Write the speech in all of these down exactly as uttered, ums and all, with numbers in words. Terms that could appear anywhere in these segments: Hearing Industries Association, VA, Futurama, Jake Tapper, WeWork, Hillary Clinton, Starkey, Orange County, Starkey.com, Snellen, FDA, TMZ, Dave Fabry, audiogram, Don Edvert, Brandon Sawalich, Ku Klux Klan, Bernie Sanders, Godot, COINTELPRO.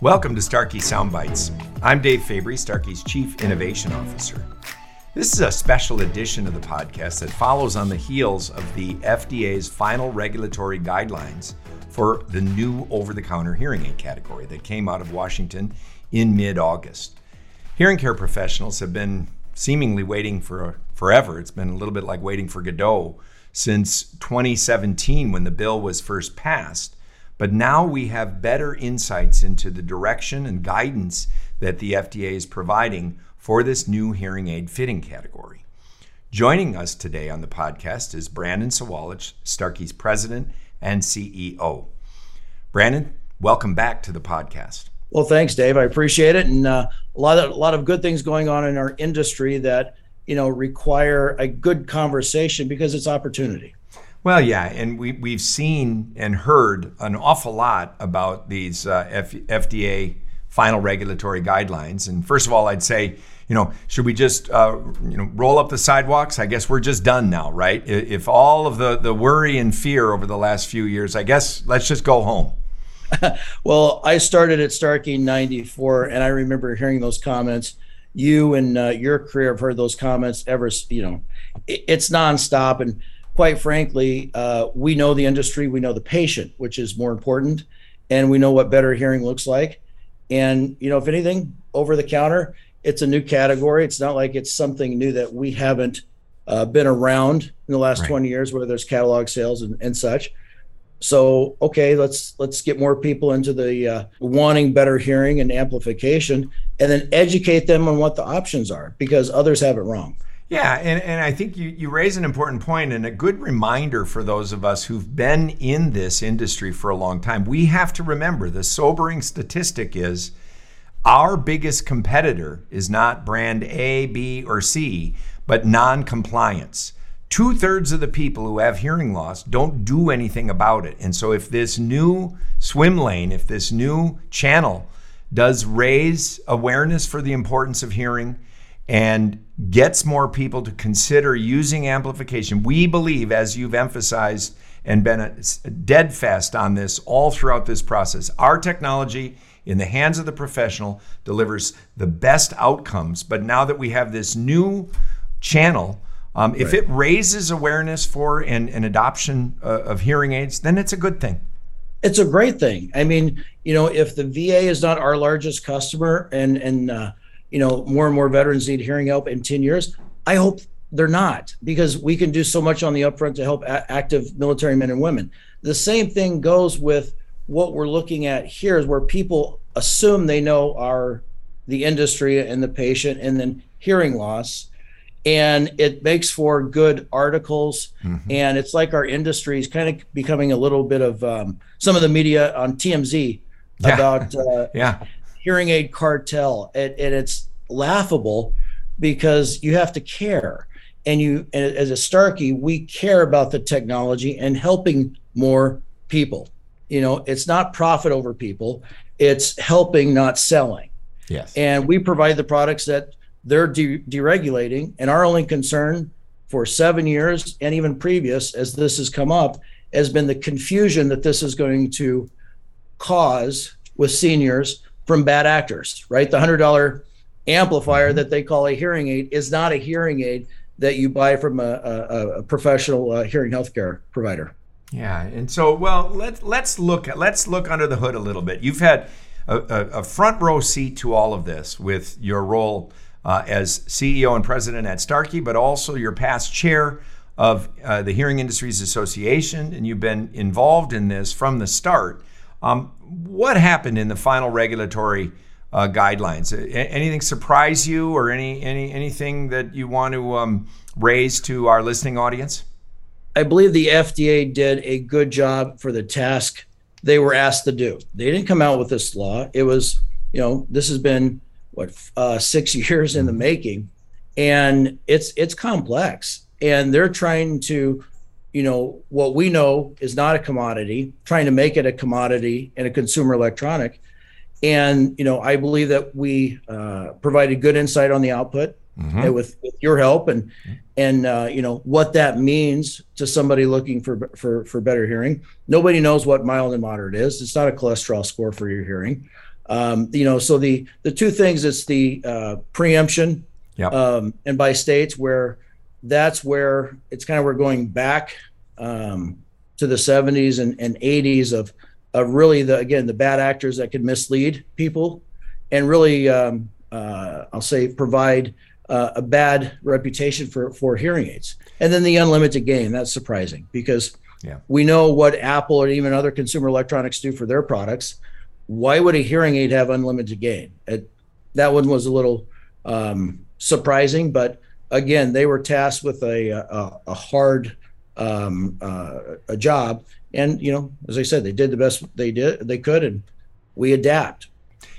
Welcome to Starkey Soundbites. I'm Dave Fabry, Starkey's Chief Innovation Officer. This is a special edition of the podcast that follows on the heels of the F D A's final regulatory guidelines for the new over-the-counter hearing aid category that came out of Washington in mid-August. Hearing care professionals have been seemingly waiting for forever. It's been a little bit like waiting for Godot since twenty seventeen when the bill was first passed. But now we have better insights into the direction and guidance that the F D A is providing for this new hearing aid fitting category. Joining us today on the podcast is Brandon Sawalich, Starkey's president and C E O. Brandon, welcome back to the podcast. Well, thanks, Dave. I appreciate it. And uh, a lot of a lot of good things going on in our industry that, you know, require a good conversation because it's opportunity. Well, yeah, and we, we've seen and heard an awful lot about these uh, F- FDA final regulatory guidelines. And first of all, I'd say, you know, should we just, uh, you know, roll up the sidewalks? I guess we're just done now, right? If all of the, the worry and fear over the last few years, I guess let's just go home. Well, I started at Starkey in ninety-four, and I remember hearing those comments. You and uh, your career have heard those comments ever, you know, it, it's nonstop. And quite frankly, uh, we know the industry, we know the patient, which is more important, and we know what better hearing looks like. And, you know, if anything, over the counter, it's a new category. It's not like it's something new that we haven't uh, been around in the last right. twenty years, where there's catalog sales and, and such. So, okay, let's let's get more people into the uh, wanting better hearing and amplification, and then educate them on what the options are, because others have it wrong. Yeah, and, and I think you, you raise an important point and a good reminder for those of us who've been in this industry for a long time. We have to remember the sobering statistic is our biggest competitor is not brand A, B, or C, but non-compliance. Two-thirds of the people who have hearing loss don't do anything about it. And so if this new swim lane, if this new channel does raise awareness for the importance of hearing and gets more people to consider using amplification, we believe, as you've emphasized and been steadfast on this all throughout this process, our technology in the hands of the professional delivers the best outcomes. But now that we have this new channel, um, if right. it raises awareness for and, and adoption uh, of hearing aids, then it's a good thing. It's a great thing. I mean, you know, if the V A is not our largest customer and, and, uh, you know, more and more veterans need hearing help in ten years. I hope they're not, because we can do so much on the upfront to help a- active military men and women. The same thing goes with what we're looking at here, is where people assume they know our the industry and the patient, and then hearing loss. And it makes for good articles. Mm-hmm. And it's like our industry is kind of becoming a little bit of um, some of the media on T M Z yeah. about uh, yeah. hearing aid cartel, and, and it's laughable, because you have to care, and you and as a Starkey, we care about the technology and helping more people. You know, it's not profit over people, it's helping, not selling. Yes. And we provide the products that they're de- deregulating, and our only concern for seven years and even previous, as this has come up, has been the confusion that this is going to cause with seniors from bad actors, right? The one hundred dollars amplifier that they call a hearing aid is not a hearing aid that you buy from a, a, a professional uh, hearing healthcare provider. Yeah, and so, well, let's let's look at, let's look under the hood a little bit. You've had a, a, a front row seat to all of this with your role uh, as C E O and president at Starkey, but also your past chair of uh, the Hearing Industries Association, and you've been involved in this from the start. Um, what happened in the final regulatory uh, guidelines? A- anything surprise you, or any, any anything that you want to um, raise to our listening audience? I believe the F D A did a good job for the task they were asked to do. They didn't come out with this law. It was, you know, this has been what uh, six years in the making, and it's it's complex, and they're trying to. You know, what we know is not a commodity, trying to make it a commodity and a consumer electronic. And, you know, I believe that we uh, provided good insight on the output mm-hmm. and with, with your help and, and uh, you know, what that means to somebody looking for, for, for better hearing. Nobody knows what mild and moderate is. It's not a cholesterol score for your hearing. Um, you know, so the the two things, it's the uh, preemption, yep. um, and by states, where that's where it's kind of, we're going back um, to the seventies and, and eighties of, of really the, again, the bad actors that could mislead people and really, um, uh, I'll say, provide uh, a bad reputation for, for hearing aids. And then the unlimited gain, that's surprising, because yeah. we know what Apple or even other consumer electronics do for their products. Why would a hearing aid have unlimited gain? It, that one was a little um, surprising, but again, they were tasked with a, a, a hard um, uh, a job. And, you know, as I said, they did the best they did they could, and we adapt.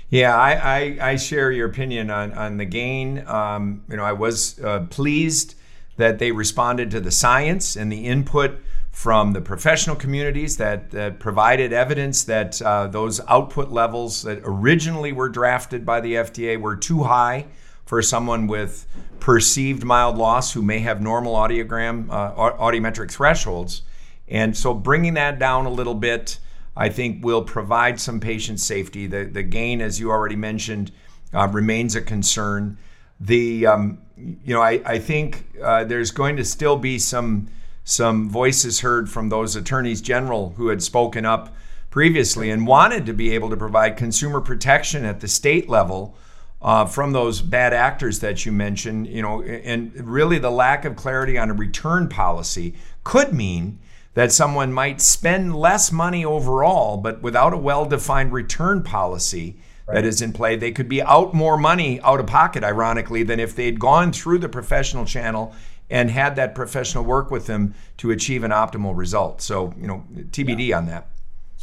Yeah, I, I, I share your opinion on, on the gain. Um, you know, I was uh, pleased that they responded to the science and the input from the professional communities that, that provided evidence that uh, those output levels that originally were drafted by the F D A were too high for someone with perceived mild loss who may have normal audiogram, uh, audiometric thresholds. And so bringing that down a little bit, I think, will provide some patient safety. The, the gain, as you already mentioned, uh, remains a concern. The, um, you know, I, I think uh, there's going to still be some some voices heard from those attorneys general who had spoken up previously and wanted to be able to provide consumer protection at the state level uh, from those bad actors that you mentioned. You know, and really the lack of clarity on a return policy could mean that someone might spend less money overall, but without a well-defined return policy right. that is in play, they could be out more money out of pocket, ironically, than if they'd gone through the professional channel and had that professional work with them to achieve an optimal result. So, you know, T B D yeah. on that.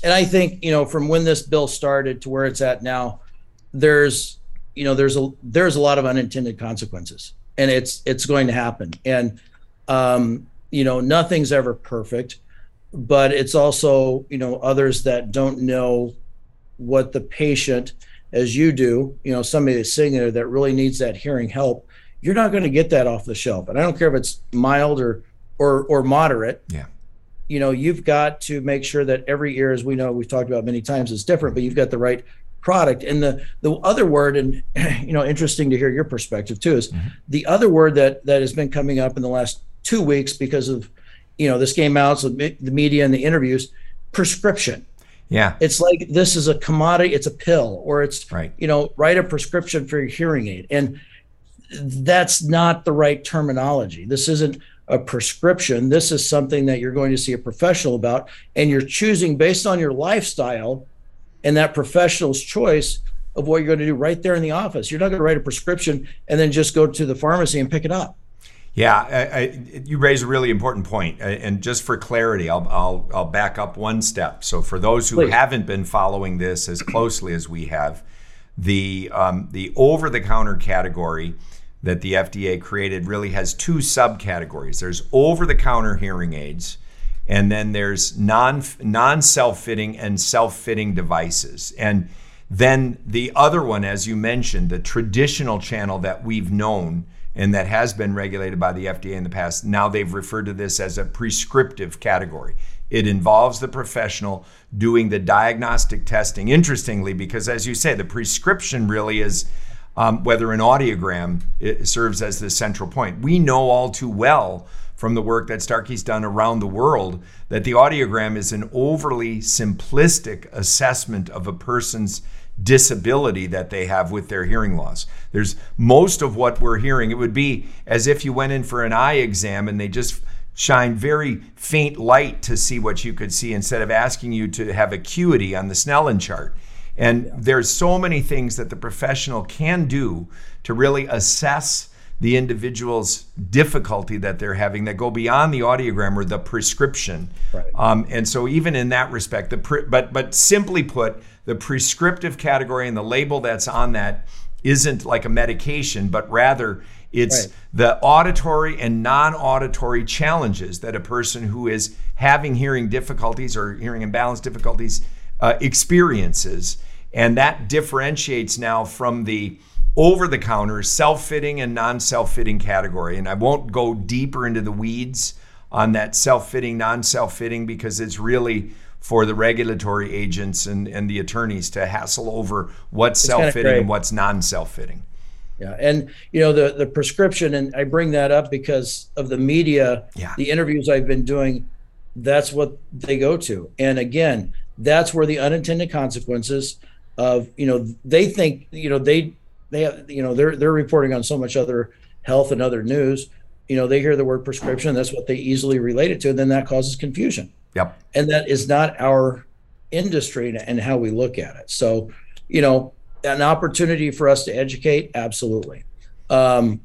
And I think, you know, from when this bill started to where it's at now, there's, you know, there's a there's a lot of unintended consequences, and it's it's going to happen. And um, you know, nothing's ever perfect, but it's also, you know, others that don't know what the patient, as you do, you know, somebody that's sitting there that really needs that hearing help, you're not going to get that off the shelf. And I don't care if it's mild or, or, or moderate. Yeah. You know, you've got to make sure that every ear, as we know, we've talked about many times, is different, but you've got the right product. And the, the other word, and, you know, interesting to hear your perspective too, is mm-hmm. the other word that, that has been coming up in the last two weeks because of, you know, this came out, so the media and the interviews, prescription. Yeah. It's like, this is a commodity, it's a pill, or it's, right. you know, write a prescription for your hearing aid. And that's not the right terminology. This isn't a prescription. This is something that you're going to see a professional about, and you're choosing based on your lifestyle and that professional's choice of what you're going to do right there in the office. You're not going to write a prescription and then just go to the pharmacy and pick it up. Yeah, I, I, you raise a really important point. And just for clarity, I'll, I'll, I'll back up one step. So for those who Please. haven't been following this as closely as we have, the um, the over-the-counter category that the F D A created really has two subcategories. There's over-the-counter hearing aids, and then there's non, non-self-fitting and self-fitting devices. And then the other one, as you mentioned, the traditional channel that we've known and that has been regulated by the F D A in the past. Now they've referred to this as a prescriptive category. It involves the professional doing the diagnostic testing. Interestingly, because as you say, the prescription really is um, whether an audiogram it serves as the central point. We know all too well from the work that Starkey's done around the world that the audiogram is an overly simplistic assessment of a person's disability that they have with their hearing loss. There's most of what we're hearing. It would be as if you went in for an eye exam and they just shine very faint light to see what you could see instead of asking you to have acuity on the Snellen chart. And there's so many things that the professional can do to really assess the individual's difficulty that they're having that go beyond the audiogram or the prescription. Right. Um, and so even in that respect, the pre- but but simply put, the prescriptive category and the label that's on that isn't like a medication, but rather it's right. the auditory and non-auditory challenges that a person who is having hearing difficulties or hearing imbalance difficulties uh, experiences. And that differentiates now from the over-the-counter, self-fitting and non-self-fitting category. And I won't go deeper into the weeds on that self-fitting, non-self-fitting, because it's really for the regulatory agents and, and the attorneys to hassle over what's self-fitting and what's non-self-fitting. Yeah. And, you know, the, the prescription, and I bring that up because of the media, yeah. the interviews I've been doing, that's what they go to. And again, that's where the unintended consequences of, you know, they think, you know, they, they have, you know, they're, they're reporting on so much other health and other news, you know, they hear the word prescription. That's what they easily relate it to. And then that causes confusion. Yep. And that is not our industry and how we look at it. So, you know, an opportunity for us to educate, absolutely. Um,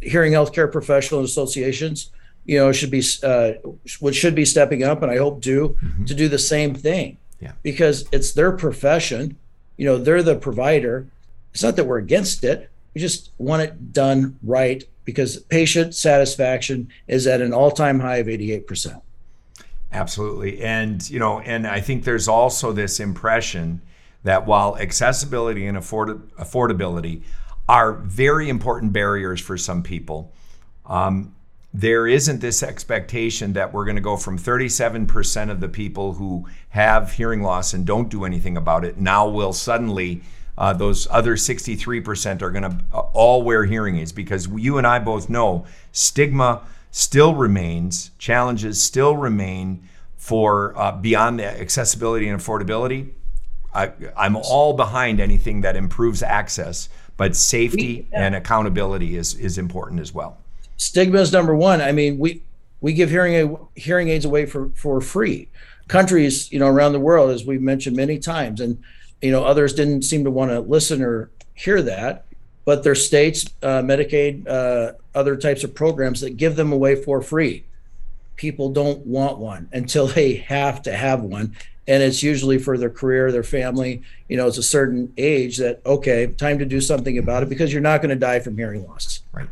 hearing healthcare professional associations, you know, should be uh, what should be stepping up, and I hope do mm-hmm. to do the same thing, yeah. because it's their profession. You know, they're the provider. It's not that we're against it; we just want it done right because patient satisfaction is at an all-time high of eighty-eight percent. Absolutely, and you know, and I think there's also this impression that while accessibility and afford- affordability are very important barriers for some people, um, there isn't this expectation that we're gonna go from thirty-seven percent of the people who have hearing loss and don't do anything about it, now will suddenly, uh, those other sixty-three percent are gonna all wear hearing aids, because you and I both know stigma still remains, challenges still remain for uh, beyond the accessibility and affordability. I, I'm all behind anything that improves access, but safety yeah. and accountability is is important as well. Stigma is number one. I mean, we we give hearing aid, hearing aids away for, for free. Countries, you know, around the world, as we've mentioned many times, and you know, others didn't seem to want to listen or hear that, but their states, uh, Medicaid, uh, other types of programs that give them away for free. People don't want one until they have to have one. And it's usually for their career, their family, you know, it's a certain age that, okay, time to do something about it because you're not going to die from hearing loss. Right,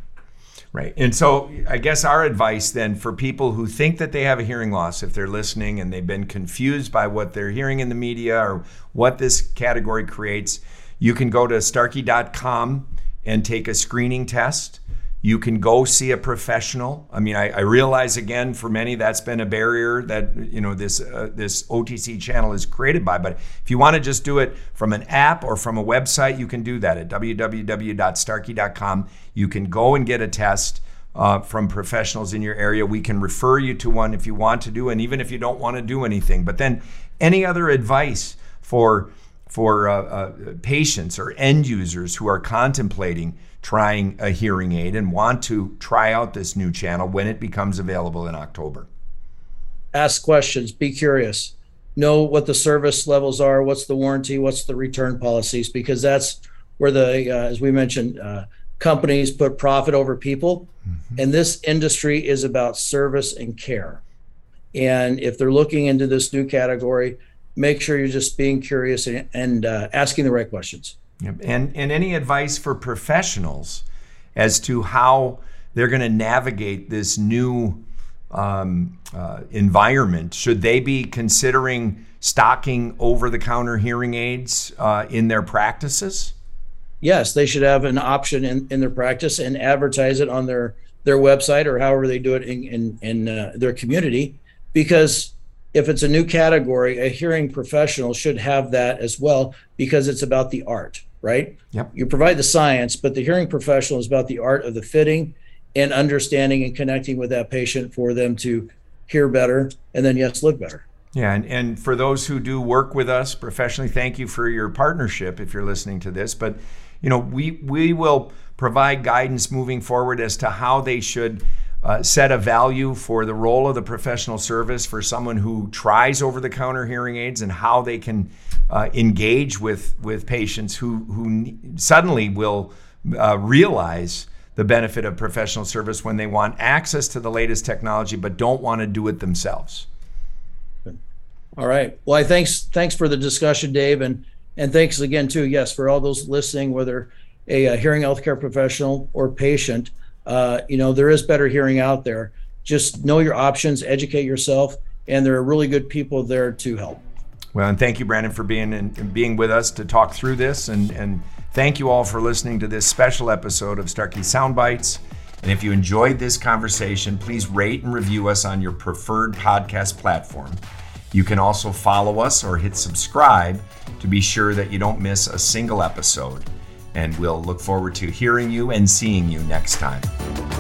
right. And so I guess our advice then for people who think that they have a hearing loss, if they're listening and they've been confused by what they're hearing in the media or what this category creates, you can go to Starkey dot com and take a screening test. You can go see a professional. I mean, I, I realize again, for many that's been a barrier that, you know, this uh, this O T C channel is created by, but if you wanna just do it from an app or from a website, you can do that at w w w dot starkey dot com. You can go and get a test uh, from professionals in your area. We can refer you to one if you want to do, and even if you don't wanna do anything. But then any other advice for for uh, uh, patients or end users who are contemplating trying a hearing aid and want to try out this new channel when it becomes available in October? Ask questions, be curious, know what the service levels are, what's the warranty, what's the return policies, because that's where the, uh, as we mentioned, uh, companies put profit over people. Mm-hmm. And this industry is about service and care. And if they're looking into this new category, make sure you're just being curious and, and uh, asking the right questions. Yep. And and any advice for professionals as to how they're going to navigate this new um, uh, environment? Should they be considering stocking over-the-counter hearing aids uh, in their practices? Yes, they should have an option in, in their practice and advertise it on their, their website or however they do it in, in, in uh, their community, because if it's a new category, a hearing professional should have that as well, because it's about the art, right? Yep. You provide the science, but the hearing professional is about the art of the fitting and understanding and connecting with that patient for them to hear better and then, yes, look better. Yeah, and, and for those who do work with us professionally, thank you for your partnership if you're listening to this. But, you know, we, we will provide guidance moving forward as to how they should Uh, set a value for the role of the professional service for someone who tries over-the-counter hearing aids and how they can uh, engage with with patients who, who suddenly will uh, realize the benefit of professional service when they want access to the latest technology but don't want to do it themselves. All right. Well, I thanks thanks for the discussion, Dave, and, and thanks again, too, yes, for all those listening, whether a, a hearing healthcare professional or patient. Uh, you know, there is better hearing out there. Just know your options, educate yourself, and there are really good people there to help. Well, and thank you, Brandon, for being in, being with us to talk through this. And, and thank you all for listening to this special episode of Starkey Soundbites. And if you enjoyed this conversation, please rate and review us on your preferred podcast platform. You can also follow us or hit subscribe to be sure that you don't miss a single episode. And we'll look forward to hearing you and seeing you next time.